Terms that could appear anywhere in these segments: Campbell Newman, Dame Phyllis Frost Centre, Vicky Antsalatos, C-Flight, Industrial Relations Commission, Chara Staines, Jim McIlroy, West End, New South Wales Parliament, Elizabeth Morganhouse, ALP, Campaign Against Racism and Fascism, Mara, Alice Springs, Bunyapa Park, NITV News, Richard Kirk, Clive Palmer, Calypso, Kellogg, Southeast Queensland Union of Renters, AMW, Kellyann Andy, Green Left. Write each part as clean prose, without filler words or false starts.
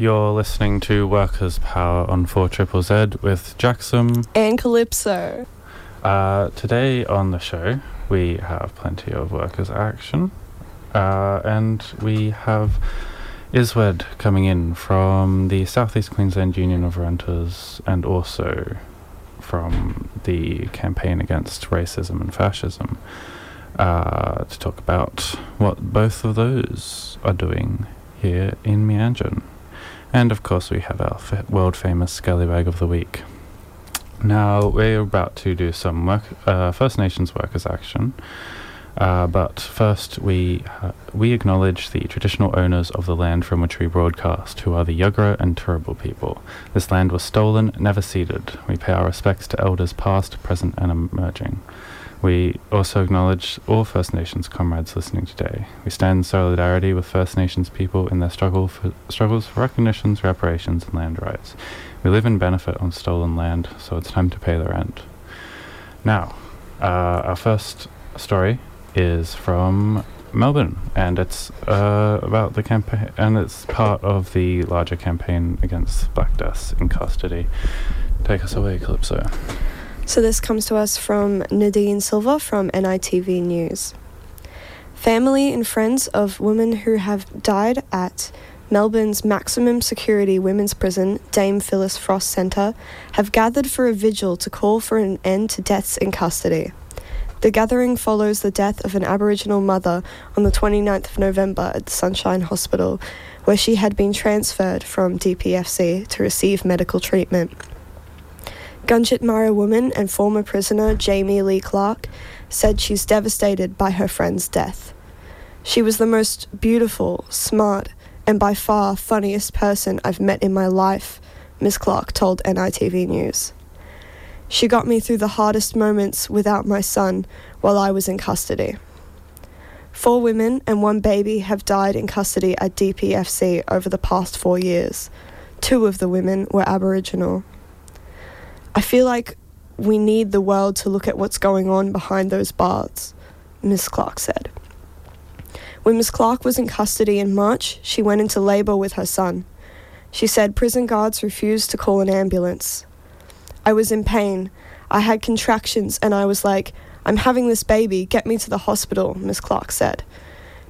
You're listening to Workers' Power on 4ZZZ with Jackson and Calypso. Today on the show, we have plenty of workers' action, and we have Iswed coming in from the Southeast Queensland Union of Renters and also from the Campaign Against Racism and Fascism to talk about what both of those are doing here in Meanjin. And of course we have our world famous Scallywag of the Week. Now we're about to do some work, First Nations workers action, but first we acknowledge the traditional owners of the land from which we broadcast, who are the Yugra and Turrbal people. This land was stolen, never ceded. We pay our respects to elders past, present and emerging. We also acknowledge all First Nations comrades listening today. We stand in solidarity with First Nations people in their struggles for recognitions, reparations, and land rights. We live and benefit on stolen land, so it's time to pay the rent. Now, our first story is from Melbourne, and it's about the campaign, and it's part of the larger campaign against Black Deaths in Custody. Take us away, Calypso. So this comes to us from Nadine Silva from NITV News. Family and friends of women who have died at Melbourne's maximum security women's prison, Dame Phyllis Frost Centre, have gathered for a vigil to call for an end to deaths in custody. The gathering follows the death of an Aboriginal mother on the 29th of November at the Sunshine Hospital, where she had been transferred from DPFC to receive medical treatment. Gunjut Mara woman and former prisoner Jamie Lee Clark said she's devastated by her friend's death. She was the most beautiful, smart, and by far funniest person I've met in my life, Ms. Clark told NITV News. She got me through the hardest moments without my son while I was in custody. 4 women and 1 baby have died in custody at DPFC over the past 4 years. 2 of the women were Aboriginal. I feel like we need the world to look at what's going on behind those bars, Ms. Clark said. When Ms. Clark was in custody in March, she went into labour with her son. She said prison guards refused to call an ambulance. I was in pain. I had contractions and I was like, I'm having this baby, get me to the hospital, Ms. Clark said.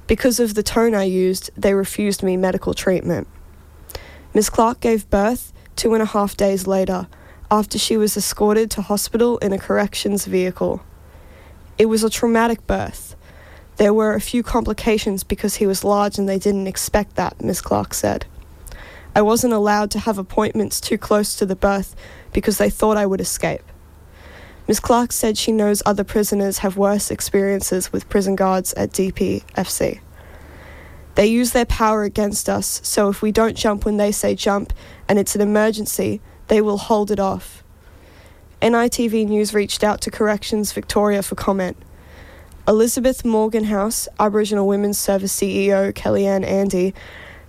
Because of the tone I used, they refused me medical treatment. Ms. Clark gave birth 2.5 days later, after she was escorted to hospital in a corrections vehicle. It was a traumatic birth. There were a few complications because he was large and they didn't expect that, Ms. Clark said. I wasn't allowed to have appointments too close to the birth because they thought I would escape. Ms. Clark said she knows other prisoners have worse experiences with prison guards at DPFC. They use their power against us, so if we don't jump when they say jump and it's an emergency, they will hold it off. NITV News reached out to Corrections Victoria for comment. Elizabeth Morganhouse, Aboriginal Women's Service CEO Kellyann Andy,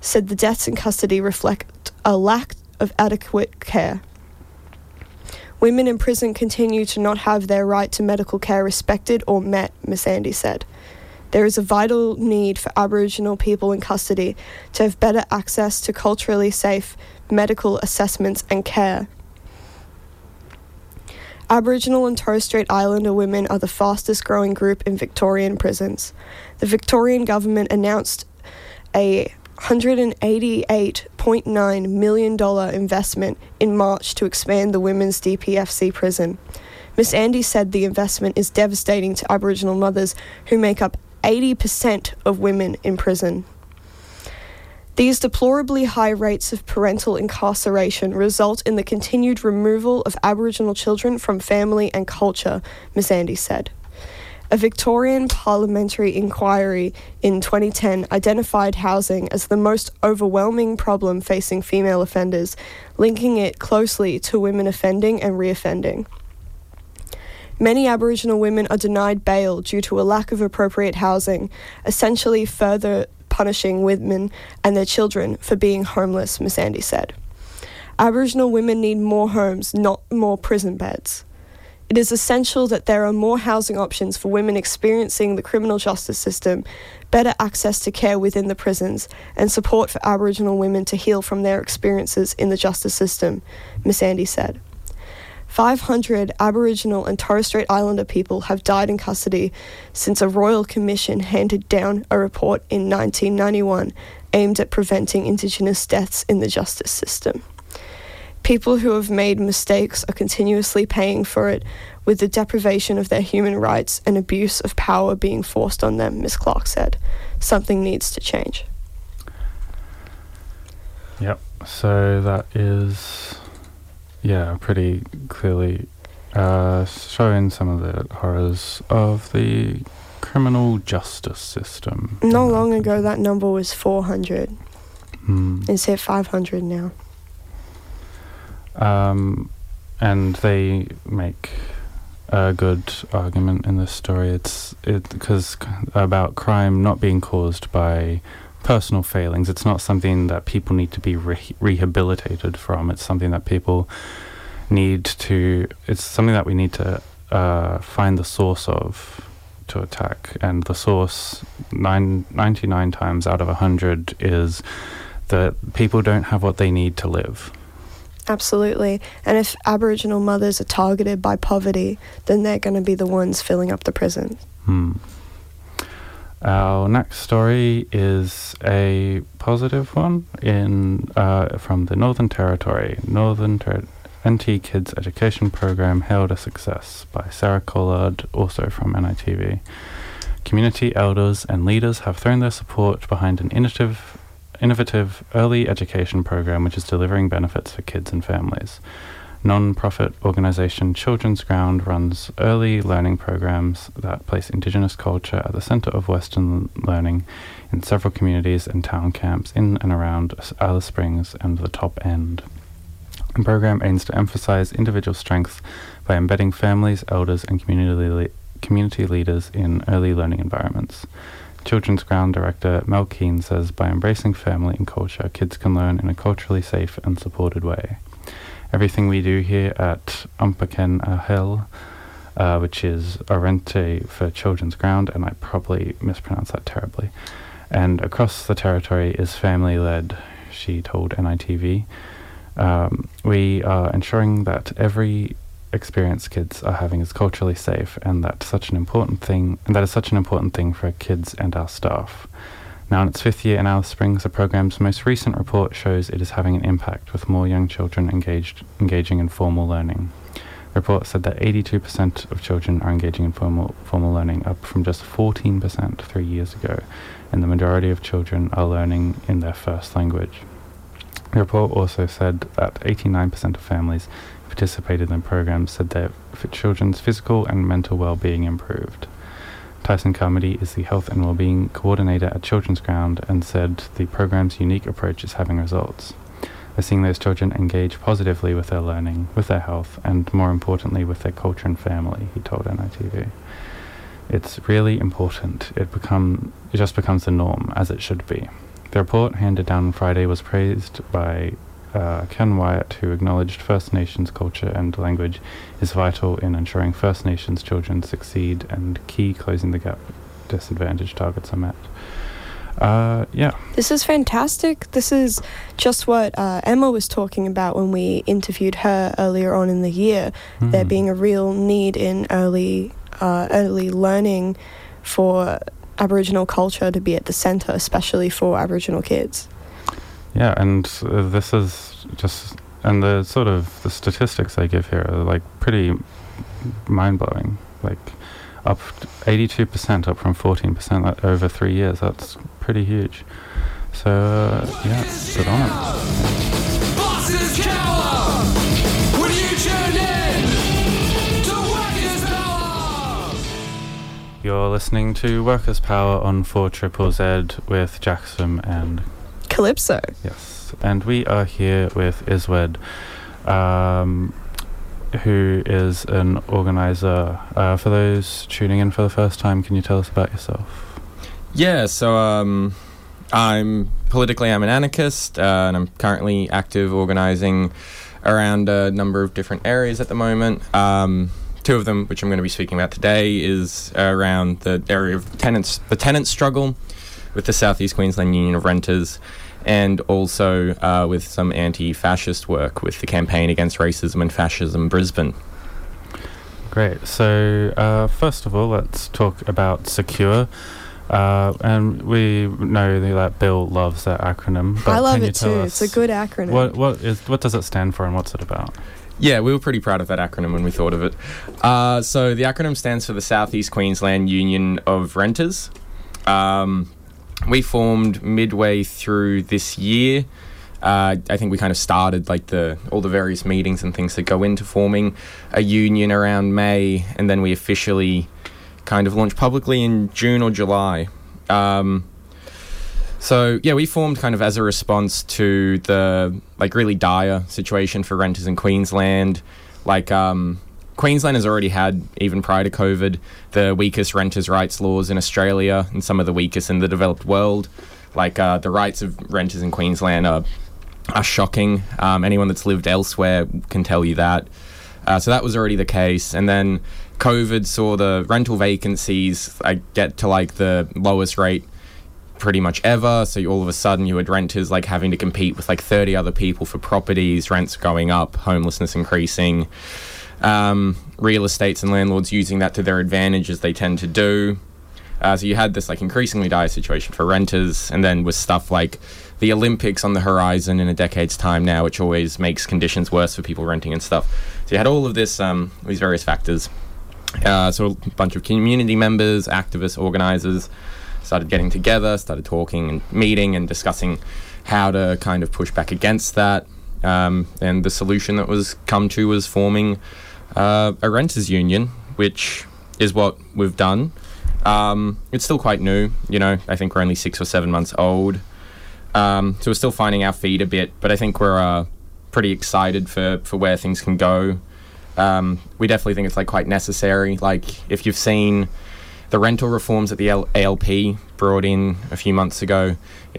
said the deaths in custody reflect a lack of adequate care. Women in prison continue to not have their right to medical care respected or met, Ms. Andy said. There is a vital need for Aboriginal people in custody to have better access to culturally safe medical assessments and care. Aboriginal and Torres Strait Islander women are the fastest growing group in Victorian prisons. The Victorian government announced a $188.9 million investment in March to expand the women's DPFC prison. Ms. Andy said the investment is devastating to Aboriginal mothers who make up 80% of women in prison. These deplorably high rates of parental incarceration result in the continued removal of Aboriginal children from family and culture, Ms. Andy said. A Victorian parliamentary inquiry in 2010 identified housing as the most overwhelming problem facing female offenders, linking it closely to women offending and reoffending. Many Aboriginal women are denied bail due to a lack of appropriate housing, essentially further punishing women and their children for being homeless, Ms. Andy said. Aboriginal women need more homes, not more prison beds. It is essential that there are more housing options for women experiencing the criminal justice system, better access to care within the prisons, and support for Aboriginal women to heal from their experiences in the justice system, Ms Andy said. 500 Aboriginal and Torres Strait Islander people have died in custody since a royal commission handed down a report in 1991 aimed at preventing Indigenous deaths in the justice system. People who have made mistakes are continuously paying for it, with the deprivation of their human rights and abuse of power being forced on them, Ms Clark said. Something needs to change. Yep, so that is, yeah, pretty clearly showing some of the horrors of the criminal justice system. Not long ago, that number was 400. It's at 500 now. And they make a good argument in this story. It's because about crime not being caused by personal failings. It's not something that people need to be rehabilitated from. It's something that people need to. It's something that we need to find the source of to attack. And the source, 99 times out of 100, is that people don't have what they need to live. Absolutely. And if Aboriginal mothers are targeted by poverty, then they're going to be the ones filling up the prison. Our next story is a positive one from the Northern Territory. Anti-Kids Education Program hailed a success, by Sarah Collard, also from NITV. Community elders and leaders have thrown their support behind an innovative early education program which is delivering benefits for kids and families. Non-profit organisation Children's Ground runs early learning programs that place Indigenous culture at the centre of Western learning in several communities and town camps in and around Alice Springs and the Top End. The program aims to emphasise individual strengths by embedding families, elders and community leaders in early learning environments. Children's Ground director Mel Keane says by embracing family and culture, kids can learn in a culturally safe and supported way. Everything we do here at Umpaken Ahel, which is Arente for Children's Ground, and I probably mispronounced that terribly, and across the territory is family-led, she told NITV. We are ensuring that every experience kids are having is culturally safe, and that is such an important thing for kids and our staff. Now in its fifth year in Alice Springs, the program's most recent report shows it is having an impact, with more young children engaging in formal learning. The report said that 82% of children are engaging in formal learning, up from just 14% 3 years ago, and the majority of children are learning in their first language. The report also said that 89% of families participated in programs said their children's physical and mental well-being improved. Tyson Carmody is the Health and Wellbeing Coordinator at Children's Ground and said the program's unique approach is having results. They're seeing those children engage positively with their learning, with their health, and more importantly with their culture and family, he told NITV. It's really important. It just becomes the norm, as it should be. The report handed down on Friday was praised by Ken Wyatt, who acknowledged First Nations culture and language is vital in ensuring First Nations children succeed and key closing the gap disadvantaged targets are met. This is fantastic. This is just what Emma was talking about when we interviewed her earlier on in the year. There being a real need in early learning for Aboriginal culture to be at the centre, especially for Aboriginal kids. Yeah, and this is just, and the sort of the statistics they give here are like pretty mind-blowing. Like up 82%, up from 14%, that over 3 years. That's pretty huge. So good on it. Bosses cower when you tune in to Workers' Power. You're listening to Workers' Power on 4ZZZ with Jackson and Calypso. Yes, and we are here with Iswed, who is an organiser. For those tuning in for the first time, can you tell us about yourself? Yeah, so I'm an anarchist, and I'm currently active organising around a number of different areas at the moment. Two of them, which I'm going to be speaking about today, is around the area of tenants, the tenant struggle with the Southeast Queensland Union of Renters, and also with some anti-fascist work with the Campaign Against Racism and Fascism Brisbane. Great. So first of all, let's talk about SECURE. And we know that Bill loves that acronym. But I love it too. It's a good acronym. What does it stand for and what's it about? Yeah, we were pretty proud of that acronym when we thought of it. So the acronym stands for the Southeast Queensland Union of Renters. We formed midway through this year. I think we kind of started all the various meetings and things that go into forming a union around May, and then we officially kind of launched publicly in June or July. We formed kind of as a response to the really dire situation for renters in Queensland. Queensland has already had, even prior to COVID, the weakest renters' rights laws in Australia and some of the weakest in the developed world. The rights of renters in Queensland are shocking. Anyone that's lived elsewhere can tell you that. So that was already the case. And then COVID saw the rental vacancies get to the lowest rate pretty much ever. So all of a sudden you had renters having to compete with 30 other people for properties, rents going up, homelessness increasing. Real estates and landlords using that to their advantage, as they tend to do. So you had this increasingly dire situation for renters, and then with stuff like the Olympics on the horizon in a decade's time now, which always makes conditions worse for people renting and stuff. So you had all of this, these various factors. So a bunch of community members, activists, organisers started getting together, started talking and meeting and discussing how to kind of push back against that. And the solution that was come to was forming a renters union, which is what we've done. It's still quite new, I think we're only 6 or 7 months old. So we're still finding our feet a bit, but I think we're pretty excited for where things can go. We definitely think it's quite necessary. If you've seen the rental reforms that the ALP brought in a few months ago,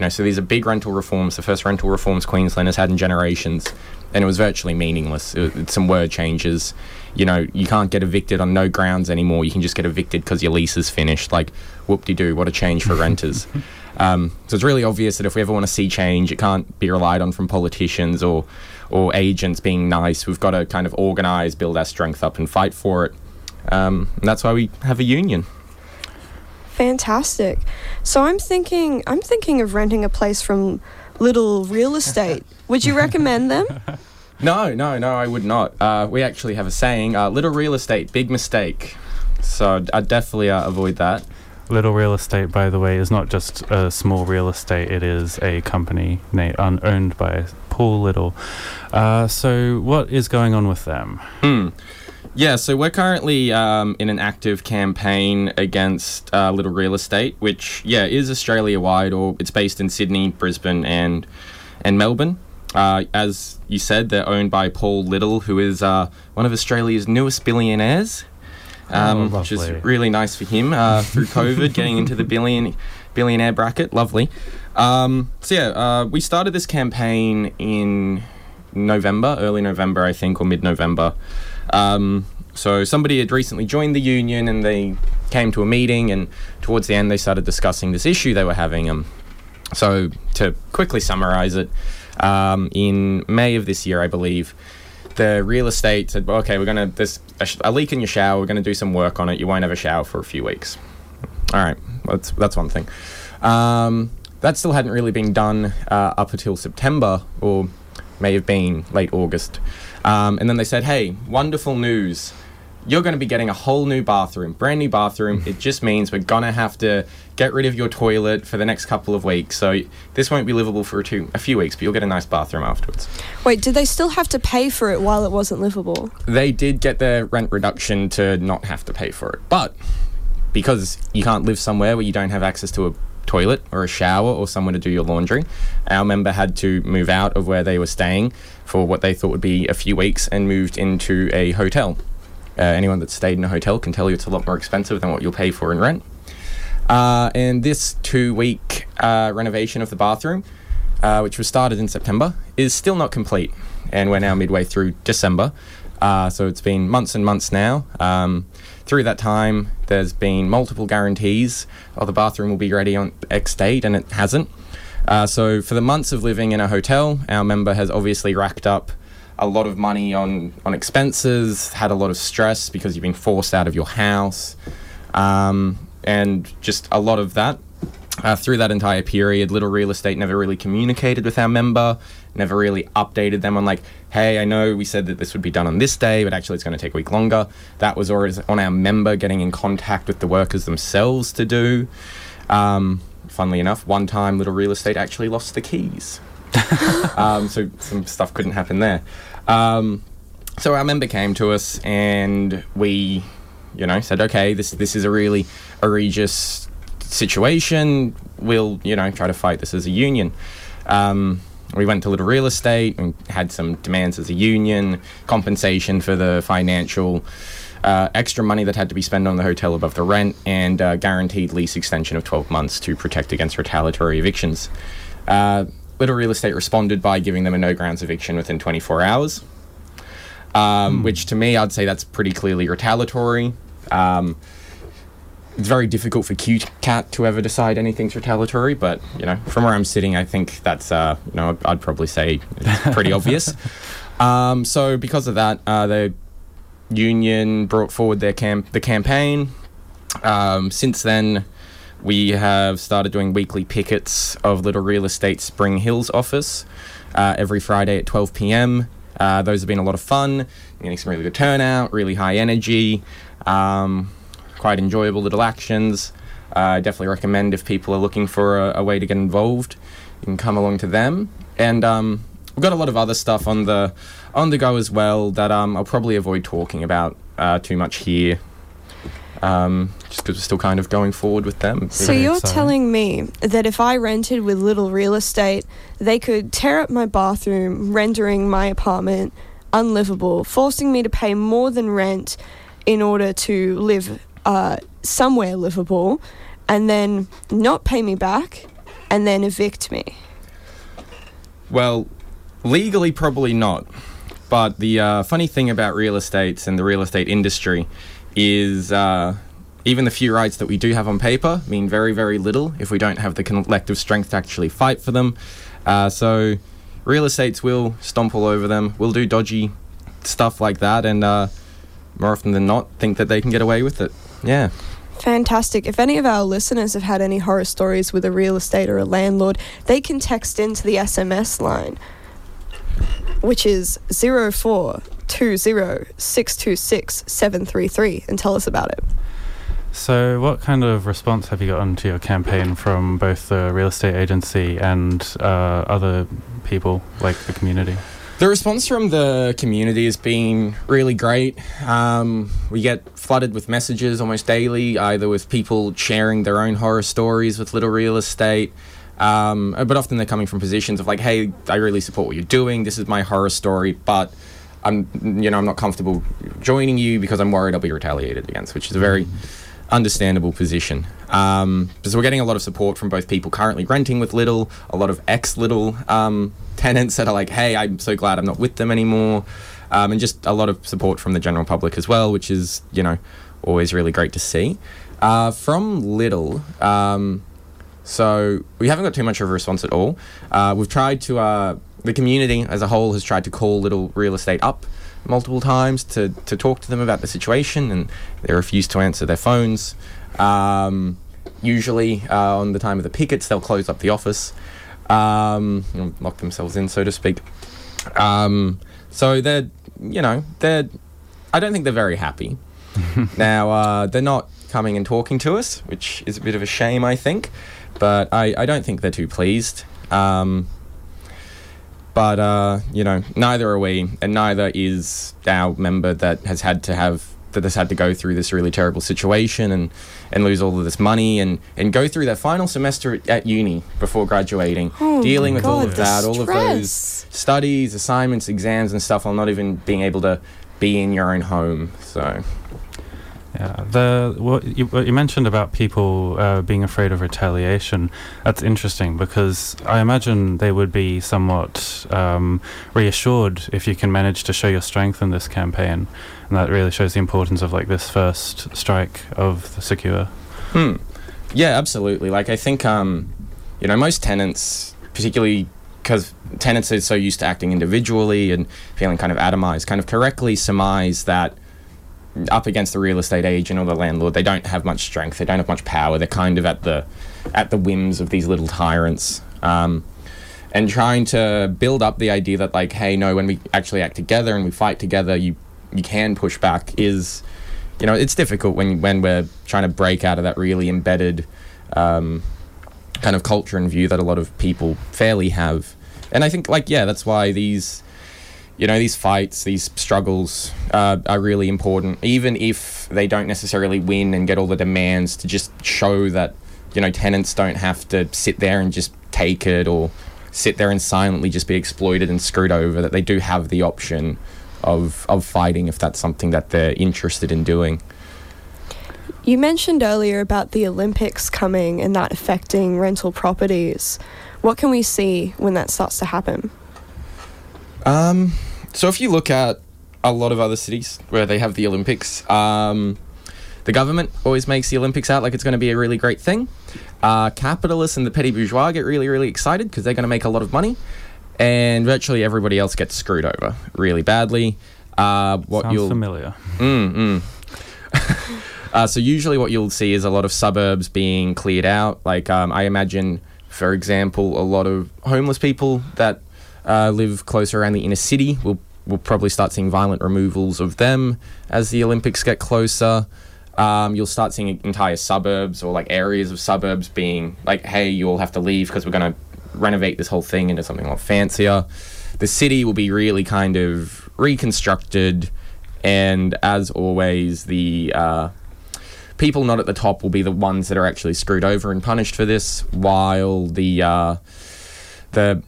so these are big rental reforms, the first rental reforms Queensland has had in generations, and it was virtually meaningless. It's some word changes. You can't get evicted on no grounds anymore. You can just get evicted because your lease is finished. Whoop-de-doo, what a change for renters. So it's really obvious that if we ever want to see change, it can't be relied on from politicians or agents being nice. We've got to kind of organise, build our strength up and fight for it. And that's why we have a union. Fantastic. So I'm thinking of renting a place from Little Real Estate. Would you recommend them? No, I would not. We actually have a saying, Little Real Estate, big mistake. So I'd definitely avoid that. Little Real Estate, by the way, is not just a small real estate. It is a company owned by Paul Little. So what is going on with them? Yeah, so we're currently in an active campaign against Little Real Estate, which, is Australia-wide, or it's based in Sydney, Brisbane and Melbourne. As you said, they're owned by Paul Little, who is one of Australia's newest billionaires, which is really nice for him through COVID, getting into the billionaire bracket. Lovely. We started this campaign in November, early November, I think, or mid-November. So somebody had recently joined the union, and they came to a meeting, and towards the end they started discussing this issue they were having. So to quickly summarise it, in May of this year, I believe, the real estate said, okay, there's a leak in your shower, we're going to do some work on it, you won't have a shower for a few weeks. Alright, that's one thing. That still hadn't really been done up until September, or may have been late August. And then they said, hey, wonderful news. You're going to be getting a whole new bathroom, brand new bathroom. It just means we're going to have to get rid of your toilet for the next couple of weeks. So this won't be livable for a few weeks, but you'll get a nice bathroom afterwards. Wait, did they still have to pay for it while it wasn't livable? They did get their rent reduction to not have to pay for it. But because you can't live somewhere where you don't have access to a toilet or a shower or someone to do your laundry, our member had to move out of where they were staying for what they thought would be a few weeks and moved into a hotel. Anyone that's stayed in a hotel can tell you it's a lot more expensive than what you'll pay for in rent. And this 2-week renovation of the bathroom, which was started in September, is still not complete, and we're now midway through December. So it's been months and months now. Through that time, there's been multiple guarantees, oh, the bathroom will be ready on X date, and it hasn't. So for the months of living in a hotel, our member has obviously racked up a lot of money on expenses, had a lot of stress because you've been forced out of your house, and just a lot of that. Through that entire period, Little Real Estate never really communicated with our member, never really updated them on like, hey, I know we said that this would be done on this day, but actually it's going to take a week longer. That was always on our member getting in contact with the workers themselves to do. Funnily enough, one time Little Real Estate actually lost the keys. So some stuff couldn't happen there. So our member came to us and we, you know, said, okay, this is a really egregious situation. We'll, you know, try to fight this as a union. We went to Little Real Estate and had some demands as a union, compensation for the financial extra money that had to be spent on the hotel above the rent, and guaranteed lease extension of 12 months to protect against retaliatory evictions. Little Real Estate responded by giving them a no-grounds eviction within 24 hours, which to me, I'd say that's pretty clearly retaliatory. It's very difficult for QCAT to ever decide anything's retaliatory, but, you know, from where I'm sitting, I think that's, you know, I'd probably say it's pretty obvious. So because of that, the union brought forward their campaign. Since then, we have started doing weekly pickets of Little Real Estate's Spring Hills office every Friday at 12 p.m. Those have been a lot of fun, getting some really good turnout, really high energy, quite enjoyable little actions. I definitely recommend if people are looking for a way to get involved, you can come along to them. And we've got a lot of other stuff on the go as well that I'll probably avoid talking about too much here, just because we're still kind of going forward with them. So you're telling me that if I rented with Little Real Estate, they could tear up my bathroom, rendering my apartment unlivable, forcing me to pay more than rent in order to live somewhere livable, and then not pay me back, and then evict me? Well, legally probably not, but the funny thing about real estates and the real estate industry is even the few rights that we do have on paper mean very, very little if we don't have the collective strength to actually fight for them. So real estates will stomp all over them, will do dodgy stuff like that, and more often than not think that they can get away with it. Yeah. Fantastic. If any of our listeners have had any horror stories with a real estate or a landlord, they can text into the SMS line, which is 0420 626 733, and tell us about it. So what kind of response have you gotten to your campaign from both the real estate agency and other people like the community? The response from the community has been really great. We get flooded with messages almost daily, either with people sharing their own horror stories with Little Real Estate, but often they're coming from positions of like, hey, I really support what you're doing, this is my horror story, but I'm not comfortable joining you because I'm worried I'll be retaliated against, which is a very understandable position. So we're getting a lot of support from both people currently renting with Little, a lot of ex-Little tenants that are like, hey, I'm so glad I'm not with them anymore, and just a lot of support from the general public as well, which is, you know, always really great to see. From Little, so we haven't got too much of a response at all. We've tried to, the community as a whole has tried to call Little Real Estate up multiple times to talk to them about the situation, and they refuse to answer their phones. Usually on the time of the pickets, they'll close up the office, lock themselves in, so to speak. So they're I don't think they're very happy. Now, they're not coming and talking to us, which is a bit of a shame, I think, but I don't think they're too pleased. But, neither are we, and neither is our member that has had to go through this really terrible situation and lose all of this money and go through their final semester at uni before graduating, all of those studies, assignments, exams and stuff, while not even being able to be in your own home. So Yeah, what you mentioned about people being afraid of retaliation, that's interesting, because I imagine they would be somewhat reassured if you can manage to show your strength in this campaign, and that really shows the importance of like this first strike of the SECURE. Yeah, absolutely. Like, I think, you know, most tenants, particularly because tenants are so used to acting individually and feeling kind of atomized, kind of correctly surmise that up against the real estate agent or the landlord, they don't have much strength, they don't have much power, they're kind of at the whims of these little tyrants. And trying to build up the idea that, like, hey, no, when we actually act together and we fight together, you can push back is, you know, it's difficult when we're trying to break out of that really embedded kind of culture and view that a lot of people fairly have. And I think, like, yeah, that's why these, you know, these fights, these struggles are really important, even if they don't necessarily win and get all the demands, to just show that, you know, tenants don't have to sit there and just take it, or sit there and silently just be exploited and screwed over, that they do have the option of fighting if that's something that they're interested in doing. You mentioned earlier about the Olympics coming and that affecting rental properties. What can we see when that starts to happen? So if you look at a lot of other cities where they have the Olympics, the government always makes the Olympics out like it's going to be a really great thing. Capitalists and the petty bourgeois get really, really excited because they're going to make a lot of money, and virtually everybody else gets screwed over really badly. Sounds familiar. So usually what you'll see is a lot of suburbs being cleared out. Like, I imagine, for example, a lot of homeless people that live closer around the inner city. We'll probably start seeing violent removals of them as the Olympics get closer. You'll start seeing entire suburbs, or like areas of suburbs, being like, hey, you all have to leave because we're going to renovate this whole thing into something a lot fancier. The city will be really kind of reconstructed, and as always, the people not at the top will be the ones that are actually screwed over and punished for this, while the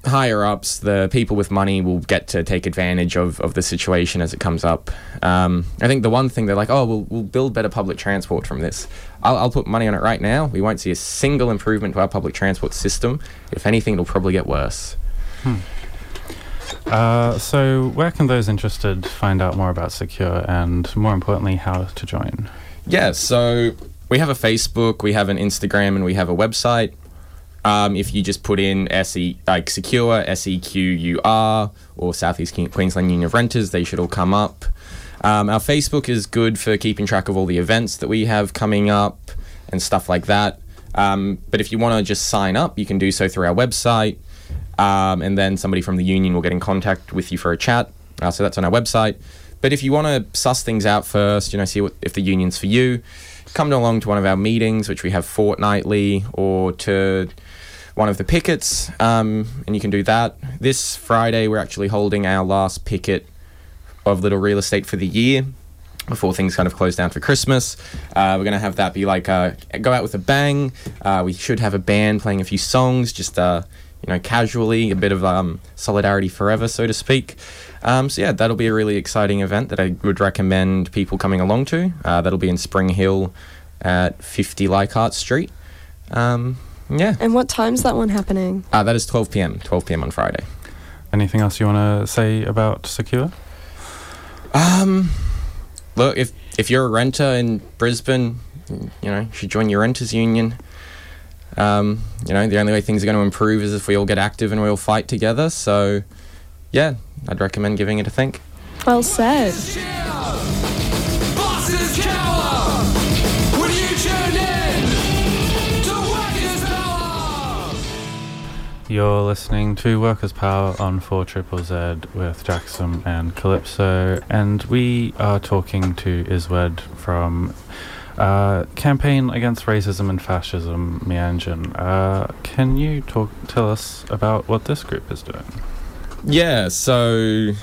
higher-ups, the people with money, will get to take advantage of the situation as it comes up. I think the one thing they're like, oh, we'll build better public transport from this. I'll put money on it right now. We won't see a single improvement to our public transport system. If anything, it'll probably get worse. So where can those interested find out more about SECURE, and more importantly, how to join? Yeah, so we have a Facebook, we have an Instagram, and we have a website. If you just put in SECURE, SEQUR, or Southeast Queensland Union of Renters, they should all come up. Our Facebook is good for keeping track of all the events that we have coming up and stuff like that. But if you want to just sign up, you can do so through our website, and then somebody from the union will get in contact with you for a chat. So that's on our website. But if you want to suss things out first, you know, see if the union's for you, come along to one of our meetings, which we have fortnightly, or to one of the pickets, and you can do that. This Friday, we're actually holding our last picket of Little Real Estate for the year before things kind of close down for Christmas. We're going to have that be like, go out with a bang. We should have a band playing a few songs, just, you know, casually, a bit of solidarity forever, so to speak. So yeah, that'll be a really exciting event that I would recommend people coming along to. That'll be in Spring Hill at 50 Leichhardt Street. Yeah. And what time's that one happening? That is 12 p.m. on Friday. Anything else you want to say about SECURE? Look, if you're a renter in Brisbane, you know, you should join your renters union. You know, the only way things are going to improve is if we all get active and we all fight together. So, yeah, I'd recommend giving it a think. Well said. You're listening to Workers' Power on 4ZZZ with Jackson and Calypso, and we are talking to Iswed from Campaign Against Racism and Fascism, Meanjin. Can you tell us about what this group is doing? Yeah, so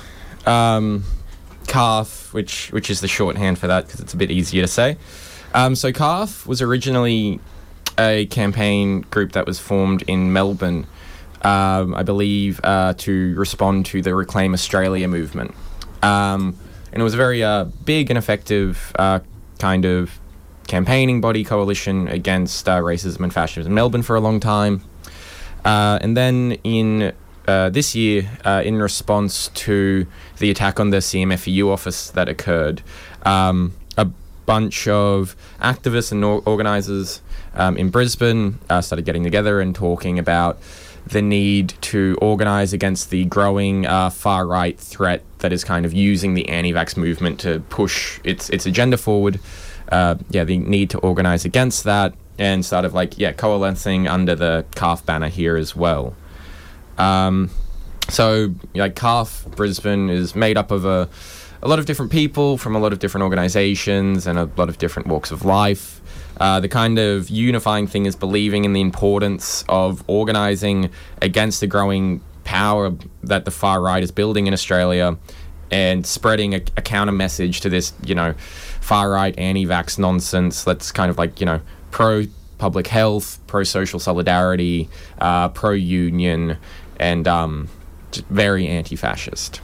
CARF, which is the shorthand for that because it's a bit easier to say. So CARF was originally a campaign group that was formed in Melbourne, I believe, to respond to the Reclaim Australia movement. And it was a very big and effective kind of campaigning body coalition against racism and fascism in Melbourne for a long time. And then in this year, in response to the attack on the CMFEU office that occurred, a bunch of activists and organisers in Brisbane started getting together and talking about the need to organise against the growing far-right threat that is kind of using the anti-vax movement to push its agenda forward. The need to organise against that and sort of coalescing under the CAF banner here as well. CAF Brisbane is made up of a lot of different people from a lot of different organisations and a lot of different walks of life. The kind of unifying thing is believing in the importance of organising against the growing power that the far right is building in Australia and spreading a counter message to this, far right anti-vax nonsense that's kind of pro public health, pro social solidarity, pro union, and very anti-fascist.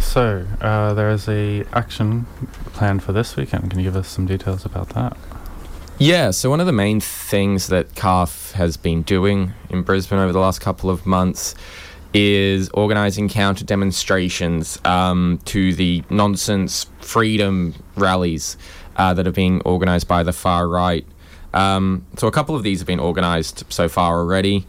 So there is a action plan for this weekend. Can you give us some details about that? Yeah, so one of the main things that CAF has been doing in Brisbane over the last couple of months is organising counter demonstrations to the nonsense freedom rallies that are being organised by the far right. So a couple of these have been organised so far already,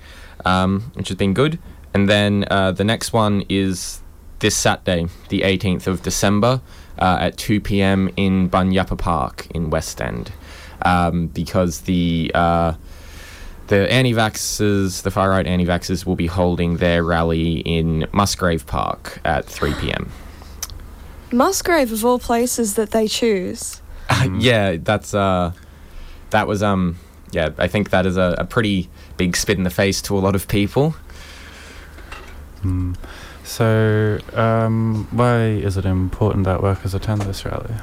which has been good. And then the next one is this Saturday, the 18th of December, at 2 p.m. in Bunyapa Park in West End, because the anti-vaxxers, the far-right anti-vaxxers, will be holding their rally in Musgrave Park at 3 p.m. Musgrave, of all places that they choose. I think that is a pretty big spit in the face to a lot of people. So why is it important that workers attend this rally?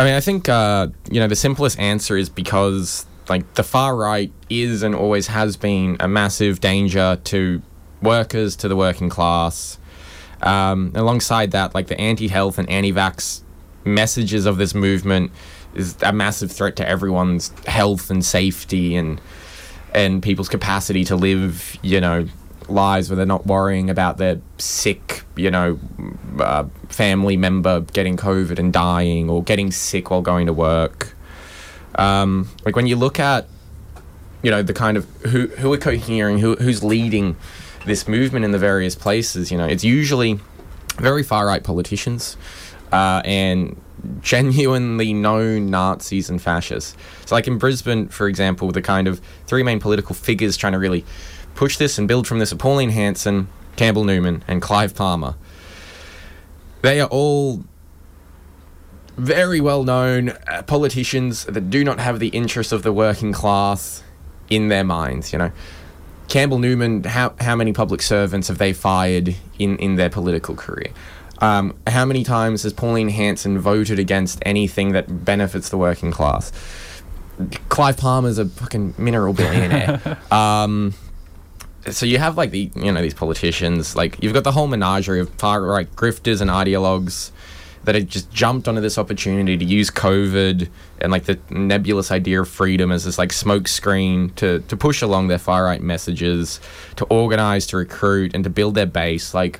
I mean, I think, the simplest answer is because, the far right is and always has been a massive danger to workers, to the working class. Alongside that, the anti-health and anti-vax messages of this movement is a massive threat to everyone's health and safety and people's capacity to live, lives where they're not worrying about their sick, family member getting COVID and dying or getting sick while going to work. When you look at, the kind of who are cohering, who's leading this movement in the various places, it's usually very far-right politicians and genuinely known Nazis and fascists. So, in Brisbane, for example, the kind of three main political figures trying to really push this and build from this are Pauline Hanson, Campbell Newman, and Clive Palmer. They are all very well-known politicians that do not have the interests of the working class in their minds, Campbell Newman, how many public servants have they fired in their political career? How many times has Pauline Hanson voted against anything that benefits the working class? Clive Palmer's a fucking mineral billionaire. So you have, these politicians, you've got the whole menagerie of far-right grifters and ideologues that had just jumped onto this opportunity to use COVID and the nebulous idea of freedom as this smoke screen to push along their far-right messages, to organise, to recruit and to build their base. I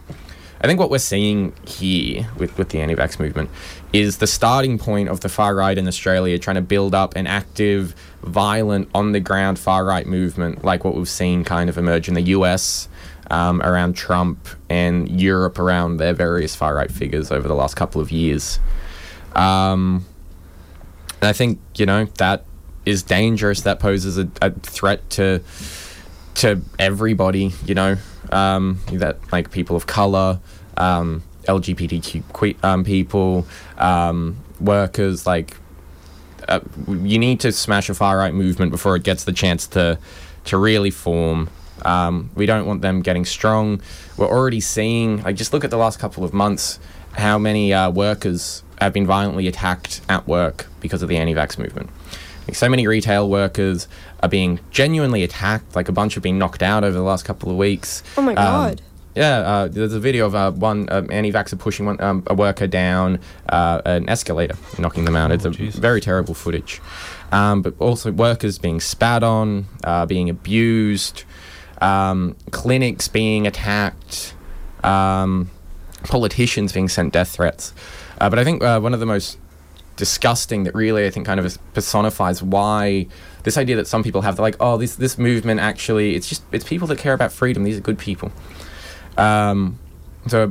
think what we're seeing here with the anti-vax movement is the starting point of the far-right in Australia trying to build up an active, violent, on-the-ground far-right movement like what we've seen kind of emerge in the US around Trump and Europe around their various far-right figures over the last couple of years. And I think, that is dangerous. That poses a threat to everybody, that people of colour, LGBTQ people, workers, you need to smash a far-right movement before it gets the chance to really form. We don't want them getting strong. We're already seeing, just look at the last couple of months, how many workers have been violently attacked at work because of the anti-vax movement. So many retail workers are being genuinely attacked, a bunch have been knocked out over the last couple of weeks. Oh my God. Yeah, there's a video of one anti-vaxxer pushing one, a worker down an escalator, knocking them out. It's very terrible footage. But also workers being spat on, being abused, clinics being attacked, politicians being sent death threats. But I think one of the most disgusting that really I think kind of personifies why this idea that some people have, they're like, oh, this movement actually, it's people that care about freedom. These are good people. So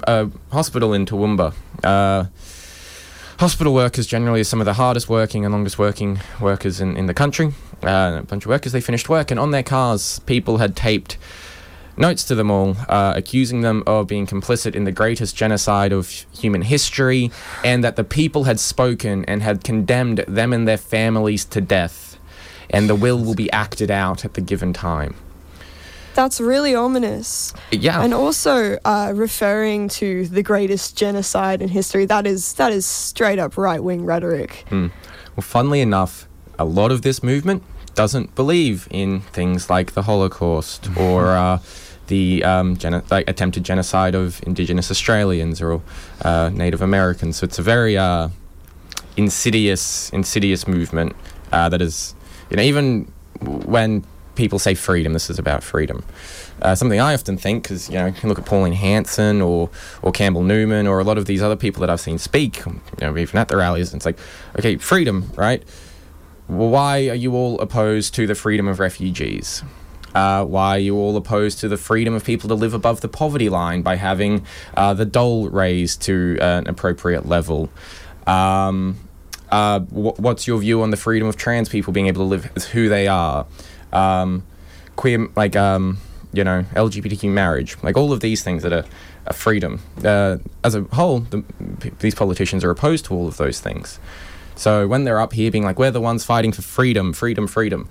a hospital in Toowoomba, hospital workers generally are some of the hardest working and longest working workers in the country. A bunch of workers, they finished work, and on their cars, people had taped notes to them all, accusing them of being complicit in the greatest genocide of human history, and that the people had spoken and had condemned them and their families to death, and the will be acted out at the given time. That's really ominous. Yeah. And also referring to the greatest genocide in history, that is straight up right-wing rhetoric. Mm. Well, funnily enough, a lot of this movement doesn't believe in things like the Holocaust or the attempted genocide of Indigenous Australians or Native Americans. So it's a very insidious movement that is, you know, even when people say freedom, this is about freedom. Something I often think, because, you know, you can look at Pauline Hanson or Campbell Newman or a lot of these other people that I've seen speak, you know, even at the rallies, and it's like, okay, freedom, right? Well, why are you all opposed to the freedom of refugees? Why are you all opposed to the freedom of people to live above the poverty line by having the dole raised to an appropriate level? What's your view on the freedom of trans people being able to live as who they are? Queer, like, you know, LGBTQ marriage, like all of these things that are a freedom. As a whole, these politicians are opposed to all of those things. So when they're up here being like, we're the ones fighting for freedom, freedom, freedom,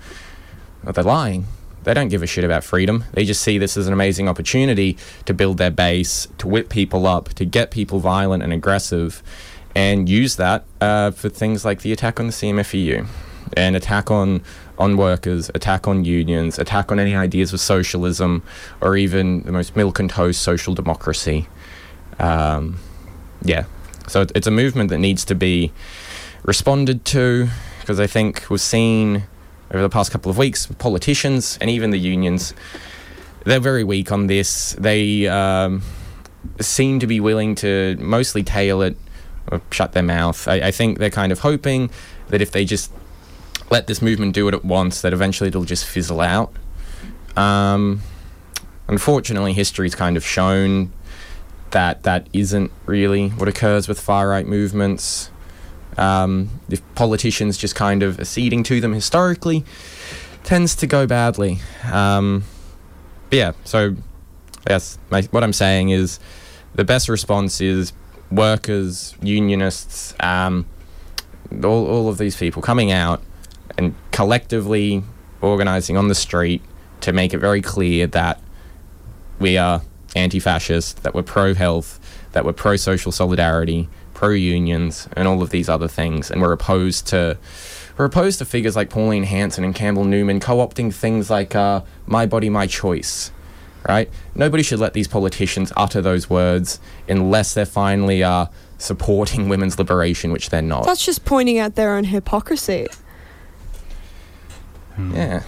well, they're lying. They don't give a shit about freedom. They just see this as an amazing opportunity to build their base, to whip people up, to get people violent and aggressive, and use that for things like the attack on the CMFEU. An attack on workers, attack on unions, attack on any ideas of socialism, or even the most milk and toast social democracy. Yeah, so it's a movement that needs to be responded to, because I think we've seen over the past couple of weeks, politicians and even the unions, they're very weak on this. They seem to be willing to mostly tail it or shut their mouth. I think they're kind of hoping that if they just let this movement do it at once, that eventually it'll just fizzle out. Unfortunately, history's kind of shown that that isn't really what occurs with far-right movements. If politicians just kind of acceding to them historically, tends to go badly. Yeah, so I guess what I'm saying is the best response is workers, unionists, all of these people coming out and collectively organising on the street to make it very clear that we are anti-fascist, that we're pro-health, that we're pro-social solidarity, pro-unions, and all of these other things. And we're opposed to figures like Pauline Hanson and Campbell Newman co-opting things like my body, my choice, right? Nobody should let these politicians utter those words unless they're finally supporting women's liberation, which they're not. That's just pointing out their own hypocrisy. Yeah.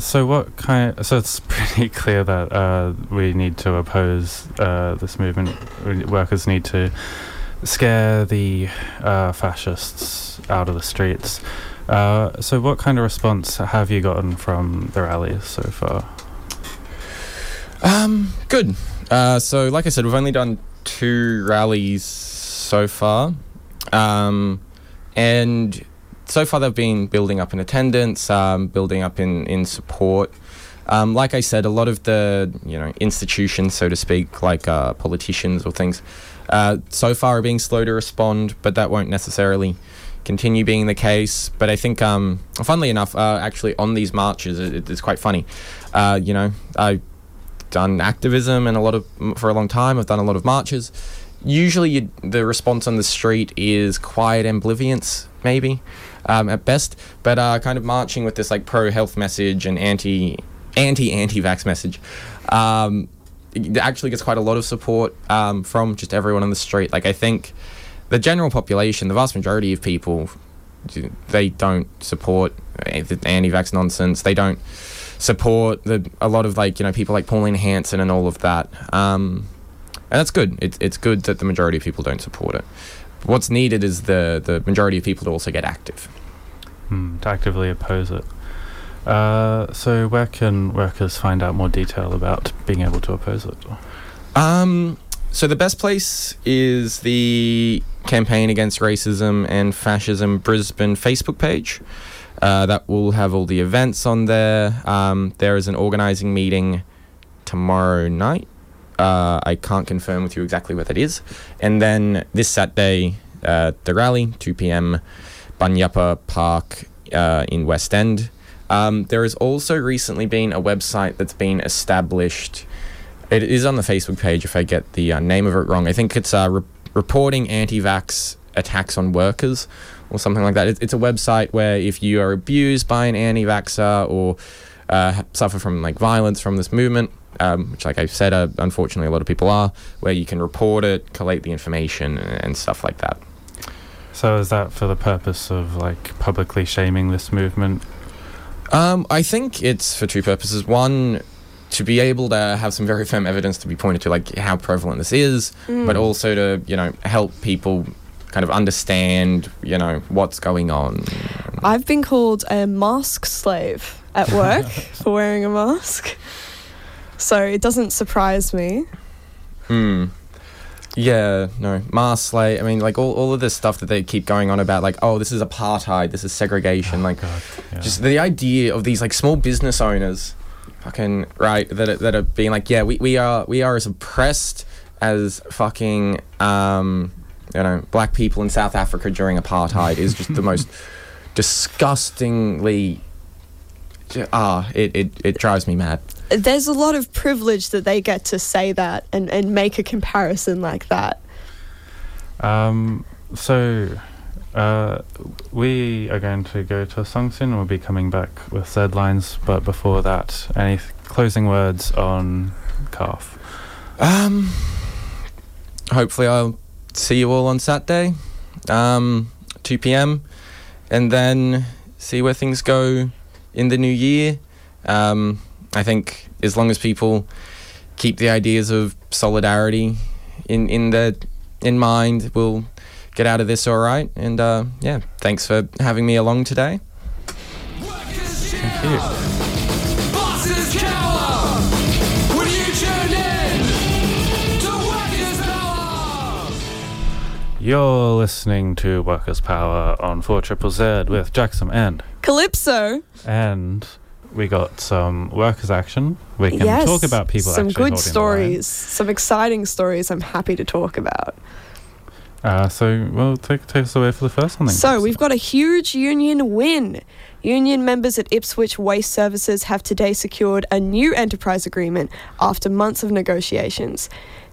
So it's pretty clear that we need to oppose this movement. Workers need to scare the fascists out of the streets. So what kind of response have you gotten from the rallies so far? Good. So like I said, we've only done 2 rallies so far. And so far, they've been building up in attendance, building up in support. Like I said, a lot of the, you know, institutions, so to speak, like politicians or things, so far are being slow to respond, but that won't necessarily continue being the case. But I think, funnily enough, actually on these marches, it's quite funny. You know, I've done activism and for a long time. I've done a lot of marches. Usually the response on the street is quiet ambivalence, maybe, at best, but kind of marching with this like pro-health message and anti-vax message. actually gets quite a lot of support from just everyone on the street. Like, I think the general population, the vast majority of people, they don't support the anti-vax nonsense. They don't support a lot of, like, you know, people like Pauline Hanson and all of that. And that's good. It's good that the majority of people don't support it. What's needed is the majority of people to also get active. To actively oppose it. So where can workers find out more detail about being able to oppose it? So the best place is the Campaign Against Racism and Fascism Brisbane Facebook page. That will have all the events on there. There is an organising meeting tomorrow night. I can't confirm with you exactly what that is. And then this Saturday, the rally, 2 p.m, Bunyapa Park in West End. There has also recently been a website that's been established. It is on the Facebook page, if I get the name of it wrong. I think it's Reporting Anti-Vax Attacks on Workers or something like that. It's a website where if you are abused by an anti-vaxxer or suffer from like violence from this movement, which, like I've said, unfortunately a lot of people are, where you can report it, collate the information and stuff like that. So is that for the purpose of, like, publicly shaming this movement? I think it's for two purposes. One, to be able to have some very firm evidence to be pointed to, like, how prevalent this is, but also to, you know, help people kind of understand, you know, what's going on. I've been called a mask slave at work for wearing a mask. So it doesn't surprise me. Yeah, no, mass slay. I mean, like, all of this stuff that they keep going on about, like, oh, this is apartheid, this is segregation. Just the idea of these, like, small business owners, fucking, right, that are being like, yeah, we are as oppressed as fucking, you know, black people in South Africa during apartheid is just the most disgustingly... it drives me mad. There's a lot of privilege that they get to say that and make a comparison like that. So we are going to go to a song soon, and we'll be coming back with third lines, but before that, any closing words on CAF? Hopefully I'll see you all on Saturday, 2 p.m, and then see where things go in the new year. I think as long as people keep the ideas of solidarity in mind, we'll get out of this all right. And yeah, thanks for having me along today. Thank you. You're listening to Workers' Power on 4ZZZ with Jackson and... Calypso! And we got some workers' action. We can talk about people actually holding the line. Some good stories. Some exciting stories I'm happy to talk about. So, well, take us away for the first one then. So, we've got a huge union win. Union members at Ipswich Waste Services have today secured a new enterprise agreement after months of negotiations.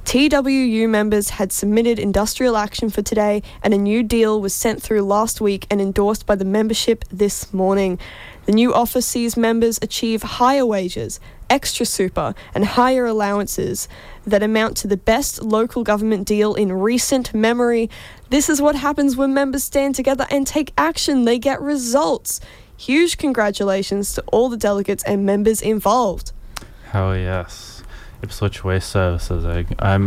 TWU members had submitted industrial action for today, and a new deal was sent through last week and endorsed by the membership this morning. The new offer sees members achieve higher wages, extra super, and higher allowances that amount to the best local government deal in recent memory. This is what happens when members stand together and take action. They get results. Huge congratulations to all the delegates and members involved. Hell yes. Ipswich Waste Services. I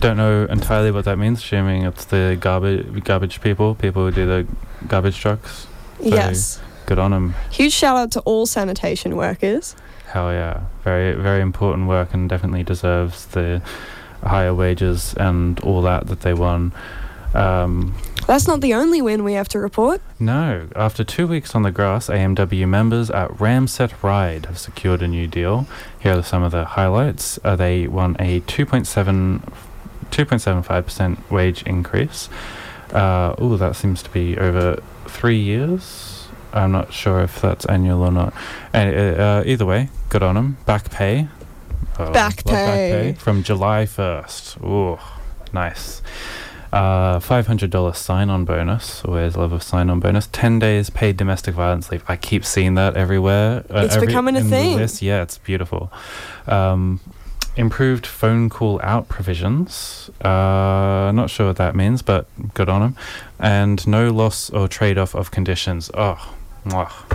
don't know entirely what that means, assuming it's the garbage people who do the garbage trucks. So yes. Good on them. Huge shout out to all sanitation workers. Hell yeah. Very, very important work, and definitely deserves the higher wages and all that they won. That's not the only win we have to report. No. After 2 weeks on the grass, AMW members at Ramsett Ride have secured a new deal. Here are some of the highlights. They won a 2.75% wage increase. That seems to be over 3 years. I'm not sure if that's annual or not. Either way, good on them. Back pay. Back pay. From July 1st. Ooh, nice. $500 sign-on bonus. Always love a sign-on bonus. 10 days paid domestic violence leave. I keep seeing that everywhere. It's becoming a thing. Yeah, it's beautiful. improved phone call out provisions. Not sure what that means, but good on them. And no loss or trade-off of conditions. Oh, oh.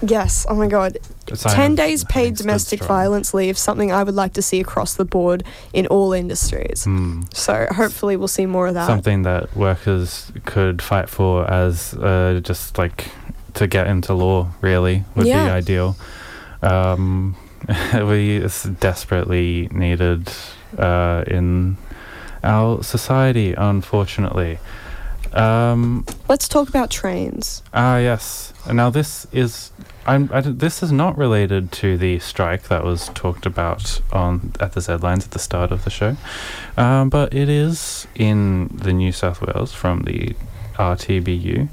Yes, oh my God. 10 days paid domestic violence leave, something I would like to see across the board in all industries. Mm. So hopefully we'll see more of that. Something that workers could fight for as just like to get into law, really, would be ideal. It's desperately needed in our society, unfortunately. Let's talk about trains. Yes. Now this is, this is not related to the strike that was talked about at the Zedlines at the start of the show, but it is in the New South Wales from the RTBU.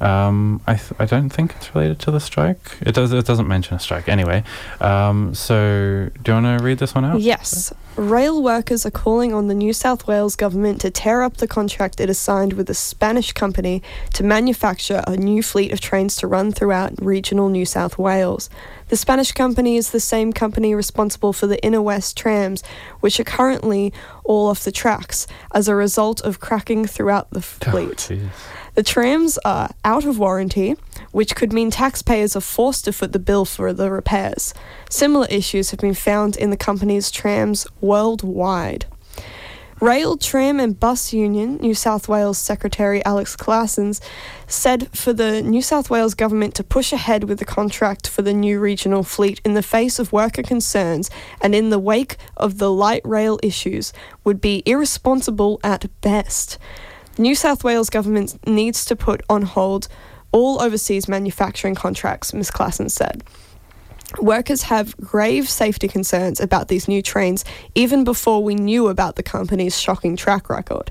I don't think it's related to the strike. It doesn't mention a strike anyway. So do you want to read this one out? Yes. Rail workers are calling on the New South Wales government to tear up the contract it has signed with a Spanish company to manufacture a new fleet of trains to run throughout regional New South Wales. The Spanish company is the same company responsible for the Inner West trams, which are currently all off the tracks as a result of cracking throughout the fleet. Oh, the trams are out of warranty, which could mean taxpayers are forced to foot the bill for the repairs. Similar issues have been found in the company's trams worldwide. Rail, Tram and Bus Union New South Wales Secretary Alex Claassens said for the New South Wales government to push ahead with the contract for the new regional fleet in the face of worker concerns and in the wake of the light rail issues would be irresponsible at best. New South Wales government needs to put on hold all overseas manufacturing contracts, Ms. Claassen said. Workers have grave safety concerns about these new trains even before we knew about the company's shocking track record.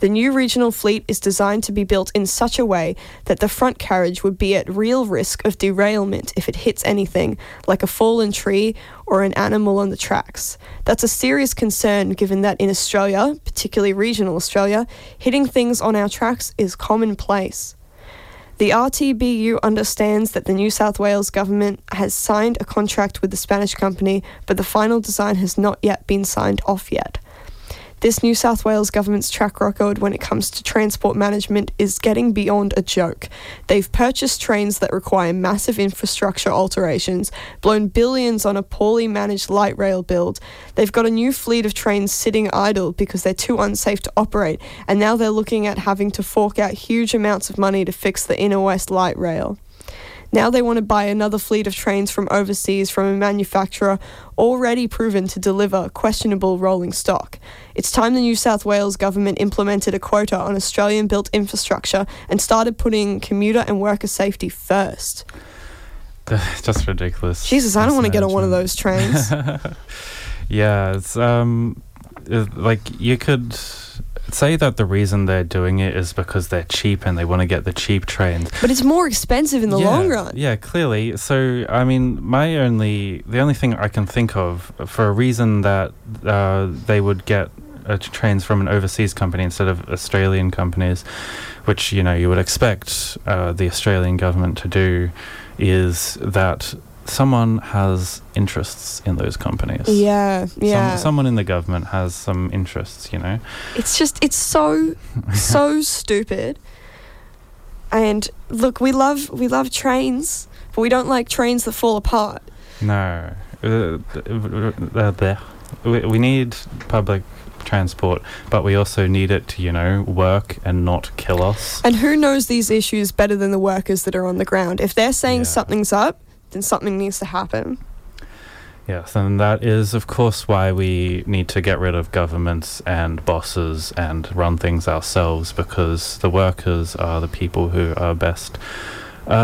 The new regional fleet is designed to be built in such a way that the front carriage would be at real risk of derailment if it hits anything, like a fallen tree or an animal on the tracks. That's a serious concern given that in Australia, particularly regional Australia, hitting things on our tracks is commonplace. The RTBU understands that the New South Wales government has signed a contract with the Spanish company, but the final design has not yet been signed off yet. This New South Wales government's track record when it comes to transport management is getting beyond a joke. They've purchased trains that require massive infrastructure alterations, blown billions on a poorly managed light rail build. They've got a new fleet of trains sitting idle because they're too unsafe to operate, and now they're looking at having to fork out huge amounts of money to fix the Inner West light rail. Now they want to buy another fleet of trains from overseas from a manufacturer already proven to deliver questionable rolling stock. It's time the New South Wales government implemented a quota on Australian-built infrastructure and started putting commuter and worker safety first. Just ridiculous. Jesus, I don't want to get on one of those trains. Yeah, it's like you could say that the reason they're doing it is because they're cheap and they want to get the cheap trains. But it's more expensive in the long run. Yeah, clearly. So, I mean, the only thing I can think of for a reason that they would get trains from an overseas company instead of Australian companies, which, you know, you would expect the Australian government to do, is that someone has interests in those companies. Yeah, yeah. Someone in the government has some interests, you know. It's so stupid. And look, we love trains, but we don't like trains that fall apart. No. We need public transport, but we also need it to, you know, work and not kill us. And who knows these issues better than the workers that are on the ground? If they're saying something's up, then something needs to happen. Yes, and that is, of course, why we need to get rid of governments and bosses and run things ourselves, because the workers are the people who are best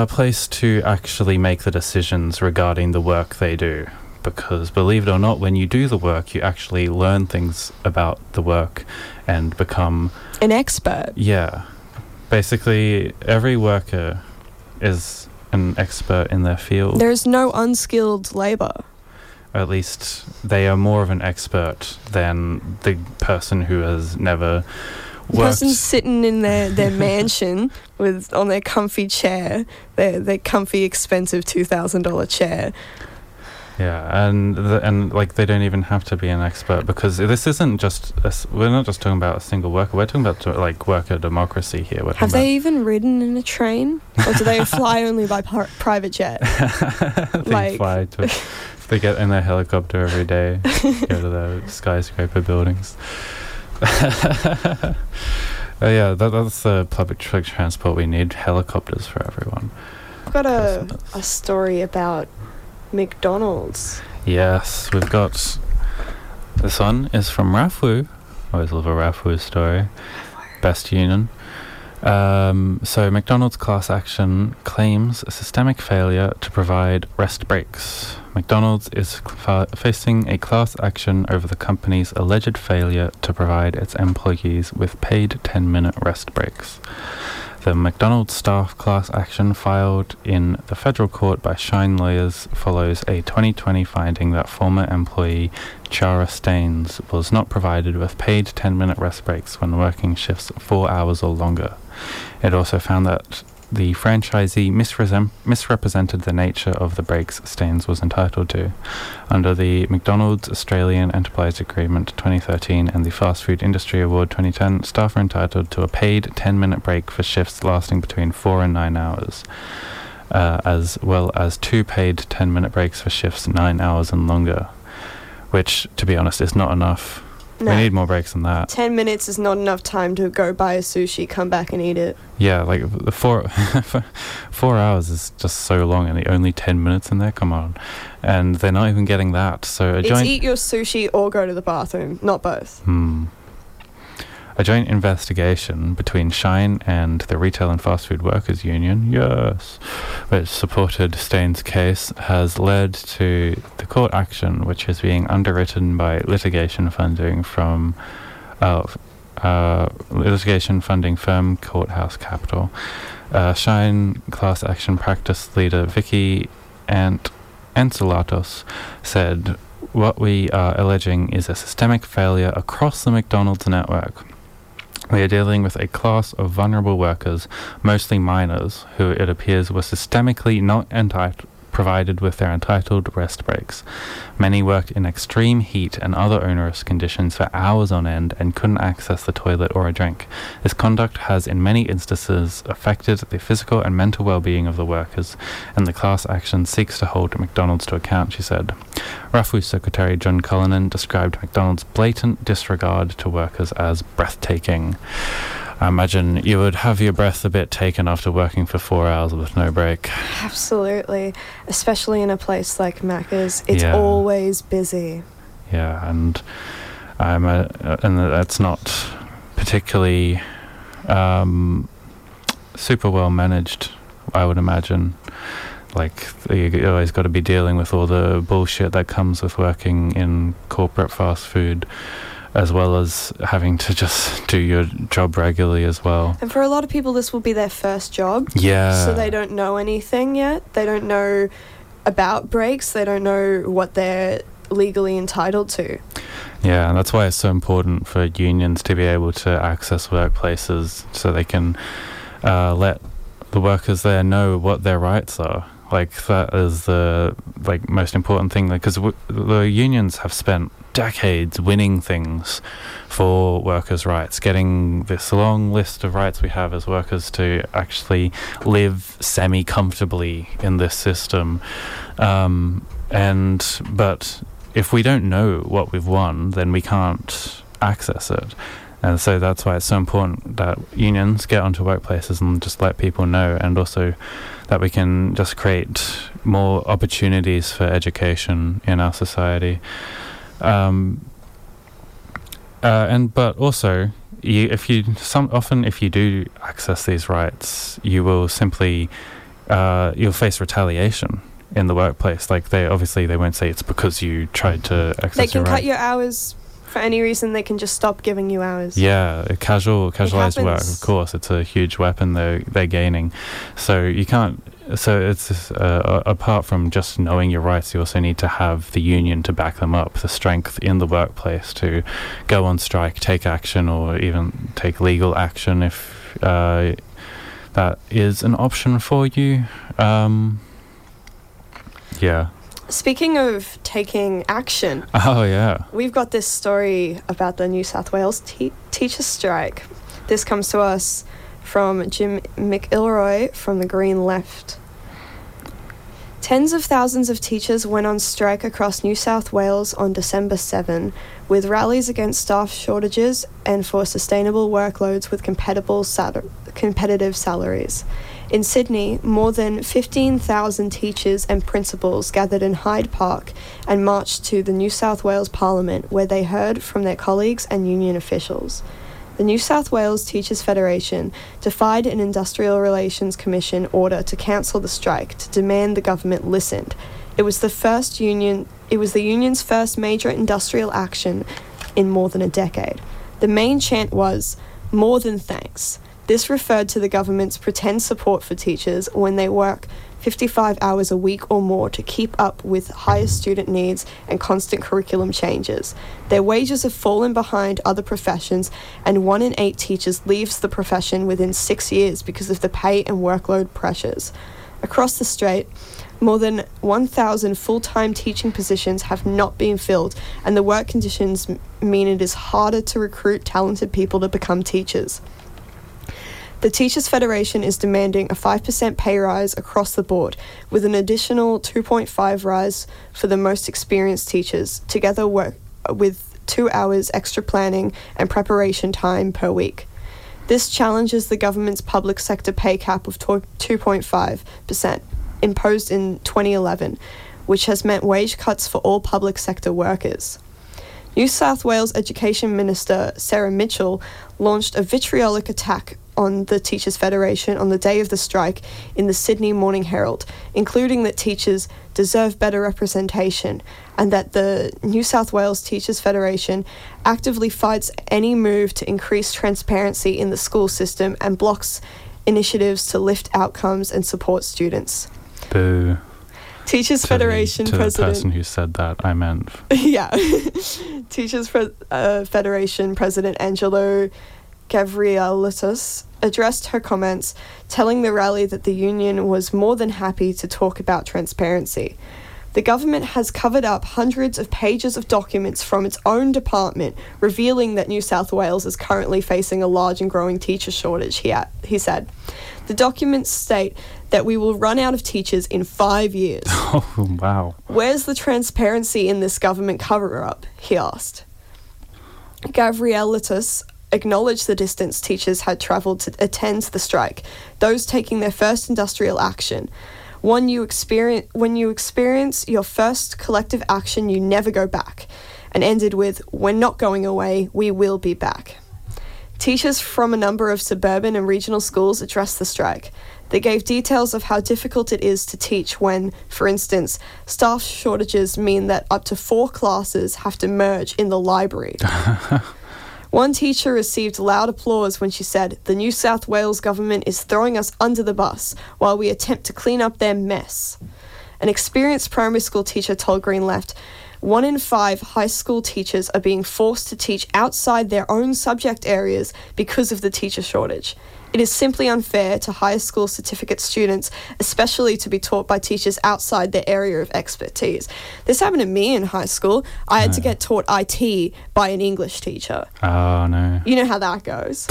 placed to actually make the decisions regarding the work they do. Because, believe it or not, when you do the work, you actually learn things about the work and become an expert. Yeah. Basically, every worker is an expert in their field. There is no unskilled labour. At least they are more of an expert than the person who has never worked. The person sitting in their mansion on their comfy chair, their comfy expensive $2,000 chair. Yeah, and like they don't even have to be an expert, because this isn't just we're not just talking about a single worker. We're talking about like worker democracy here. Have they even ridden in a train, or do they fly only by private jet? They fly to it. They get in their helicopter every day, go to their skyscraper buildings. Yeah, that's the public transport we need. Helicopters for everyone. I've got a story about McDonald's. Yes, we've got... This one is from Rafu. Always love a Rafu story. Best union. So McDonald's class action claims a systemic failure to provide rest breaks. McDonald's is facing a class action over the company's alleged failure to provide its employees with paid 10-minute rest breaks. The McDonald's staff class action filed in the federal court by Shine Lawyers follows a 2020 finding that former employee Chara Staines was not provided with paid 10-minute rest breaks when working shifts 4 hours or longer. It also found that the franchisee misrepresented the nature of the breaks Staines was entitled to. Under the McDonald's Australian Enterprise Agreement 2013 and the Fast Food Industry Award 2010, staff are entitled to a paid 10-minute break for shifts lasting between 4 and 9 hours, as well as two paid 10-minute breaks for shifts 9 hours and longer, which, to be honest, is not enough. No. We need more breaks than that. 10 minutes is not enough time to go buy a sushi, come back and eat it. Yeah, like four hours is just so long, and the only 10 minutes in there, come on. And they're not even getting that. So eat your sushi or go to the bathroom, not both. A joint investigation between Shine and the Retail and Fast Food Workers Union, yes, which supported Staines' case, has led to the court action, which is being underwritten by litigation funding from litigation funding firm Courthouse Capital. Shine class action practice leader Vicky Antsalatos said, "What we are alleging is a systemic failure across the McDonald's network. We are dealing with a class of vulnerable workers, mostly minors, who it appears were systemically not provided with their entitled rest breaks. Many worked in extreme heat and other onerous conditions for hours on end and couldn't access the toilet or a drink. This conduct has in many instances affected the physical and mental well-being of the workers, and the class action seeks to hold McDonald's to account," she said. RAFU Secretary John Cullinan described McDonald's blatant disregard to workers as breathtaking. I imagine you would have your breath a bit taken after working for 4 hours with no break. Absolutely. Especially in a place like Macca's. It's always busy. Yeah, and that's not particularly super well managed, I would imagine. Like, you always got to be dealing with all the bullshit that comes with working in corporate fast food, as well as having to just do your job regularly as well. And for a lot of people, this will be their first job. Yeah. So they don't know anything yet. They don't know about breaks. They don't know what they're legally entitled to. Yeah, and that's why it's so important for unions to be able to access workplaces so they can let the workers there know what their rights are. Like, that is the most important thing, because the unions have spent decades winning things for workers' rights, getting this long list of rights we have as workers to actually live semi-comfortably in this system. But if we don't know what we've won, then we can't access it. And so that's why it's so important that unions get onto workplaces and just let people know, and also that we can just create more opportunities for education in our society. But also, if you do access these rights, you will simply you'll face retaliation in the workplace. Like, they won't say it's because you tried to access. They can cut your hours for any reason. They can just stop giving you hours. Yeah, casualized work. Of course, it's a huge weapon they're gaining. So you can't. So it's apart from just knowing your rights, you also need to have the union to back them up, the strength in the workplace to go on strike, take action, or even take legal action if that is an option for you. Yeah. Speaking of taking action, we've got this story about the New South Wales teachers' strike. This comes to us from Jim McIlroy from the Green Left. Tens of thousands of teachers went on strike across New South Wales on December 7, with rallies against staff shortages and for sustainable workloads with competitive salaries. In Sydney, more than 15,000 teachers and principals gathered in Hyde Park and marched to the New South Wales Parliament, where they heard from their colleagues and union officials. The New South Wales Teachers Federation defied an Industrial Relations Commission order to cancel the strike to demand the government listened. It was the union's first major industrial action in more than a decade. The main chant was, "More than thanks." This referred to the government's pretend support for teachers when they work 55 hours a week or more to keep up with higher student needs and constant curriculum changes. Their wages have fallen behind other professions, and 1 in 8 teachers leaves the profession within 6 years because of the pay and workload pressures. Across the state, more than 1,000 full-time teaching positions have not been filled, and the work conditions mean it is harder to recruit talented people to become teachers. The Teachers' Federation is demanding a 5% pay rise across the board, with an additional 2.5% rise for the most experienced teachers, together with 2 hours extra planning and preparation time per week. This challenges the government's public sector pay cap of 2.5% imposed in 2011, which has meant wage cuts for all public sector workers. New South Wales Education Minister Sarah Mitchell launched a vitriolic attack on the Teachers' Federation on the day of the strike in the Sydney Morning Herald, including that teachers deserve better representation and that the New South Wales Teachers' Federation actively fights any move to increase transparency in the school system and blocks initiatives to lift outcomes and support students. Boo. Teachers to Federation the President... the person who said that, I meant. Yeah. Teachers Federation President Angelo Gavrielis addressed her comments, telling the rally that the union was more than happy to talk about transparency. The government has covered up hundreds of pages of documents from its own department, revealing that New South Wales is currently facing a large and growing teacher shortage, he said. The documents state that we will run out of teachers in 5 years. Oh, wow. Where's the transparency in this government cover-up, he asked. Gavrielis acknowledge the distance teachers had travelled to attend the strike, those taking their first industrial action. When you experience your first collective action, you never go back. And ended with, "We're not going away, we will be back." Teachers from a number of suburban and regional schools addressed the strike. They gave details of how difficult it is to teach when, for instance, staff shortages mean that up to 4 classes have to merge in the library. One teacher received loud applause when she said, "The New South Wales government is throwing us under the bus while we attempt to clean up their mess." An experienced primary school teacher told Green Left, 1 in 5 high school teachers are being forced to teach outside their own subject areas because of the teacher shortage. It is simply unfair to high school certificate students, especially to be taught by teachers outside their area of expertise. This happened to me in high school. I had to get taught IT by an English teacher. Oh, no. You know how that goes.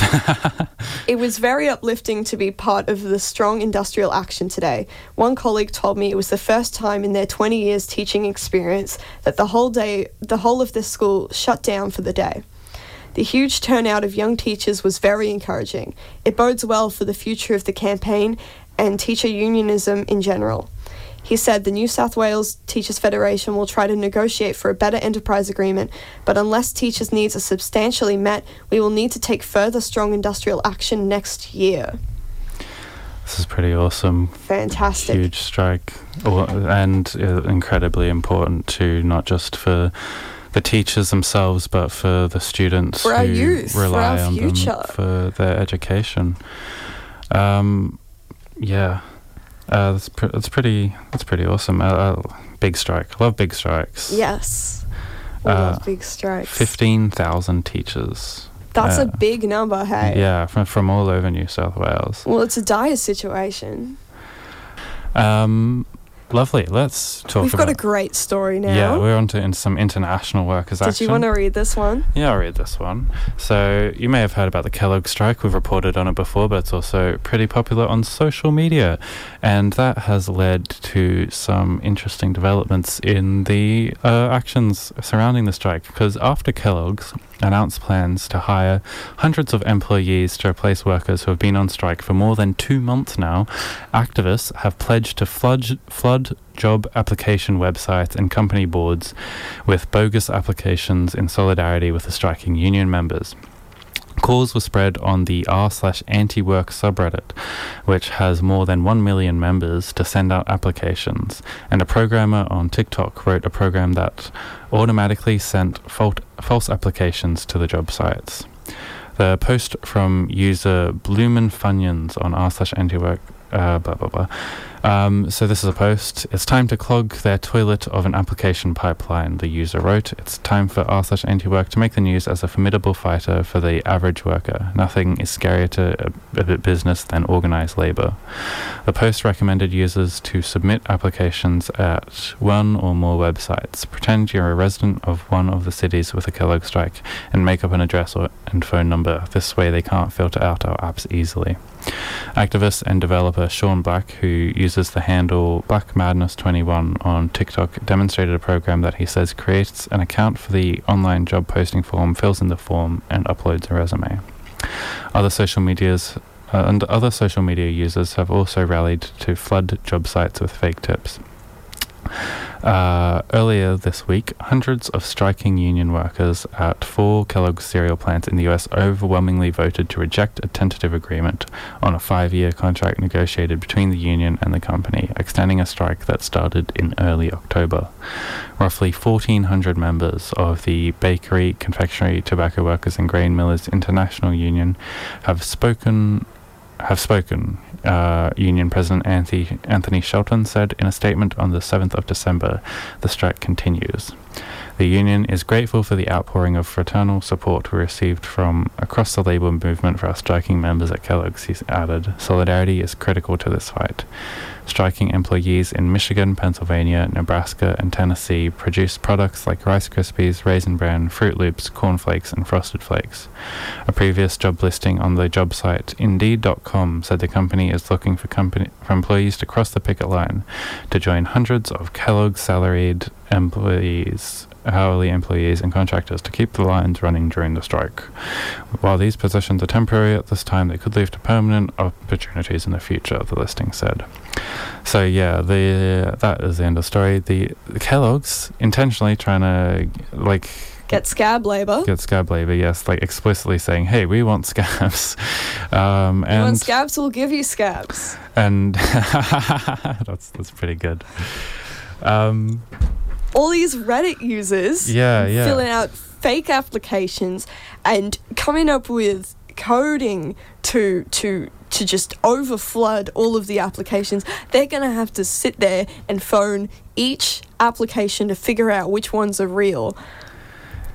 It was very uplifting to be part of the strong industrial action today. One colleague told me it was the first time in their 20 years teaching experience that the whole of this school shut down for the day. The huge turnout of young teachers was very encouraging. It bodes well for the future of the campaign and teacher unionism in general. He said the New South Wales Teachers Federation will try to negotiate for a better enterprise agreement, but unless teachers' needs are substantially met, we will need to take further strong industrial action next year. This is pretty awesome. Fantastic. Huge strike. And incredibly important too, not just for the teachers themselves, but for the students for our youth, rely for our future. On them for their education. That's pretty awesome. Big strike. Love big strikes. Yes, love big strikes. 15,000 teachers. That's a big number, hey. Yeah, from all over New South Wales. Well, it's a dire situation. Lovely. Let's talk. We've got a great story now. Yeah, we're on to some international workers' action. Did you want to read this one? Yeah, I'll read this one. So you may have heard about the Kellogg strike. We've reported on it before, but it's also pretty popular on social media. And that has led to some interesting developments in the actions surrounding the strike. Because after Kellogg's announced plans to hire hundreds of employees to replace workers who have been on strike for more than 2 months now, activists have pledged to flood job application websites and company boards with bogus applications in solidarity with the striking union members. Calls were spread on the r/anti-work subreddit, which has more than 1 million members, to send out applications. And a programmer on TikTok wrote a program that automatically sent false applications to the job sites. The post from user BlumenFunions on r/anti-work So this is a post. It's time to clog their toilet of an application pipeline, the user wrote. It's time for r/anti-work to make the news as a formidable fighter for the average worker. Nothing is scarier to a business than organised labour. The post recommended users to submit applications at one or more websites. Pretend you're a resident of one of the cities with a Kellogg strike and make up an address and phone number. This way they can't filter out our apps easily. Activist and developer Sean Black, who uses the handle BlackMadness21 on TikTok, demonstrated a program that he says creates an account for the online job posting form, fills in the form, and uploads a resume. Other social media users have also rallied to flood job sites with fake tips. Earlier this week, hundreds of striking union workers at 4 Kellogg cereal plants in the US overwhelmingly voted to reject a tentative agreement on a 5-year contract negotiated between the union and the company, extending a strike that started in early October. Roughly 1,400 members of the Bakery, Confectionery, Tobacco Workers and Grain Millers International Union have spoken, Union President Anthony Shelton said in a statement on the 7th of December. The strike continues. The union is grateful for the outpouring of fraternal support we received from across the labour movement for our striking members at Kellogg's, he added. Solidarity is critical to this fight. Striking employees in Michigan, Pennsylvania, Nebraska, and Tennessee produce products like Rice Krispies, Raisin Bran, Fruit Loops, Corn Flakes, and Frosted Flakes. A previous job listing on the job site Indeed.com said the company is looking for employees to cross the picket line to join hundreds of Kellogg's salaried employees, hourly employees and contractors to keep the lines running during the strike. While these positions are temporary at this time, they could lead to permanent opportunities in the future, the listing said. So yeah, that is the end of the story. The Kellogg's intentionally trying to get scab labor, yes, like explicitly saying, hey, we want scabs. You want scabs, we'll give you scabs. And that's pretty good. All these Reddit users filling out fake applications and coming up with coding to just overflood all of the applications. They're going to have to sit there and phone each application to figure out which ones are real.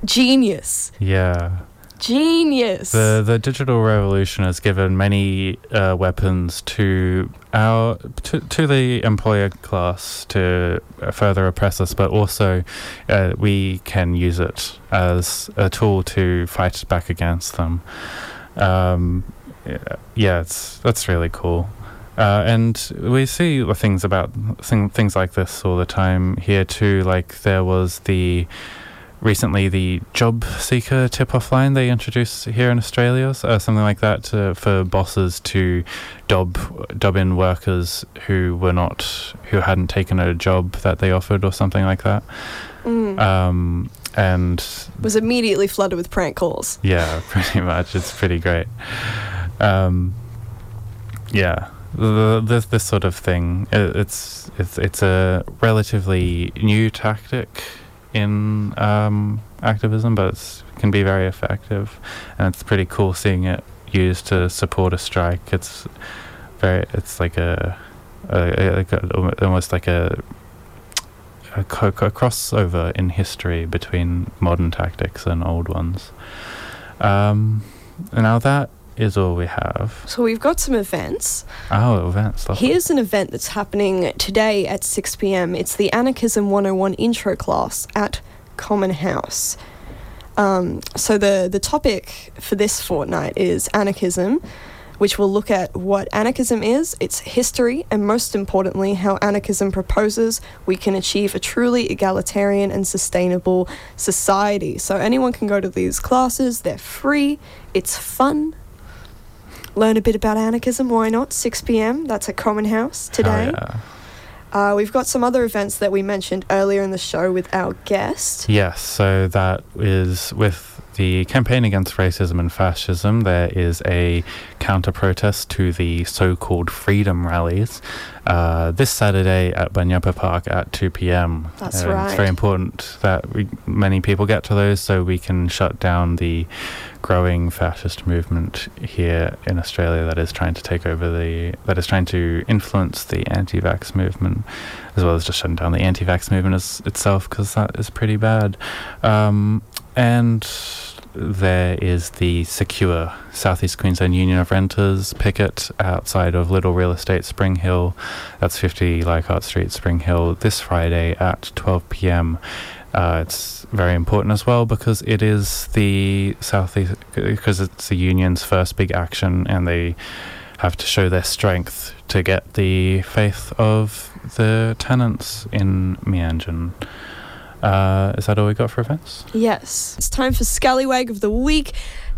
Genius. Yeah. Genius. The digital revolution has given many weapons to the employer class to further oppress us, but also we can use it as a tool to fight back against them. That's really cool. And we see things things like this all the time here too. Like there was recently the job seeker tip-off line they introduced here in Australia, something like that, for bosses to dob in workers who hadn't taken a job that they offered or something like that. And was immediately flooded with prank calls. Yeah, pretty much. It's pretty great. This sort of thing. It's a relatively new tactic in activism, but it can be very effective, and it's pretty cool seeing it used to support a strike. It's like almost like a crossover in history between modern tactics and old ones. Now that is all we have. So we've got some events. Oh, events. Lovely. Here's an event that's happening today at 6 p.m. It's the Anarchism 101 intro class at Common House. So the topic for this fortnight is anarchism, which will look at what anarchism is, its history, and most importantly, how anarchism proposes we can achieve a truly egalitarian and sustainable society. So anyone can go to these classes, they're free, it's fun. Learn a bit about anarchism, why not? 6 p.m, that's at Common House today. Oh, yeah. We've got some other events that we mentioned earlier in the show with our guest. Yes, so that is with the Campaign Against Racism and Fascism. There is a counter-protest to the so-called freedom rallies this Saturday at Bunyapa Park at 2 p.m. That's right. It's very important that many people get to those so we can shut down the growing fascist movement here in Australia that is trying to take over that is trying to influence the anti-vax movement, as well as just shutting down the anti-vax movement itself, because that is pretty bad. And there is the SECURE, Southeast Queensland Union of Renters picket outside of Little Real Estate, Spring Hill. That's 50 Leichhardt Street, Spring Hill, this Friday at 12 p.m. It's very important as well because it is the Southeast, because it's the union's first big action, and they have to show their strength to get the faith of the tenants in Meanjin. Is that all we got for events? Yes. It's time for Scallywag of the Week.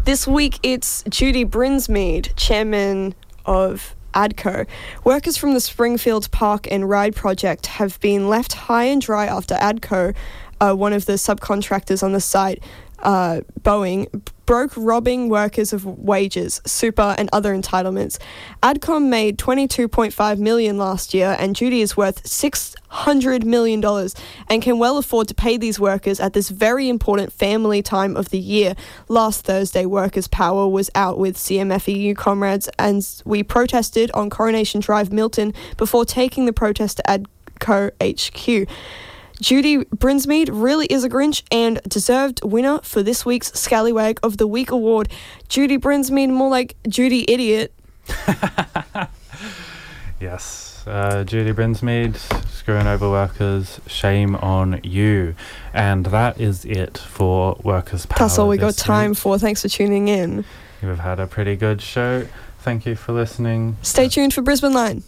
This week it's Judy Brinsmead, Chairman of ADCO. Workers from the Springfield Park and Ride Project have been left high and dry after ADCO, one of the subcontractors on the site, Boeing, broke robbing workers of wages, super and other entitlements. ADCOM made $22.5 million last year, and Judy is worth $600 million and can well afford to pay these workers at this very important family time of the year. Last Thursday, Workers' Power was out with CMFEU comrades, and we protested on Coronation Drive, Milton, before taking the protest to ADCO HQ. Judy Brinsmead really is a Grinch and deserved winner for this week's Scallywag of the Week award. Judy Brinsmead, more like Judy Idiot. Yes, Judy Brinsmead, screwing over workers, shame on you. And that is it for Workers' Power. That's all we got time for. Thanks for tuning in. We've had a pretty good show. Thank you for listening. Stay tuned for Brisbane Line.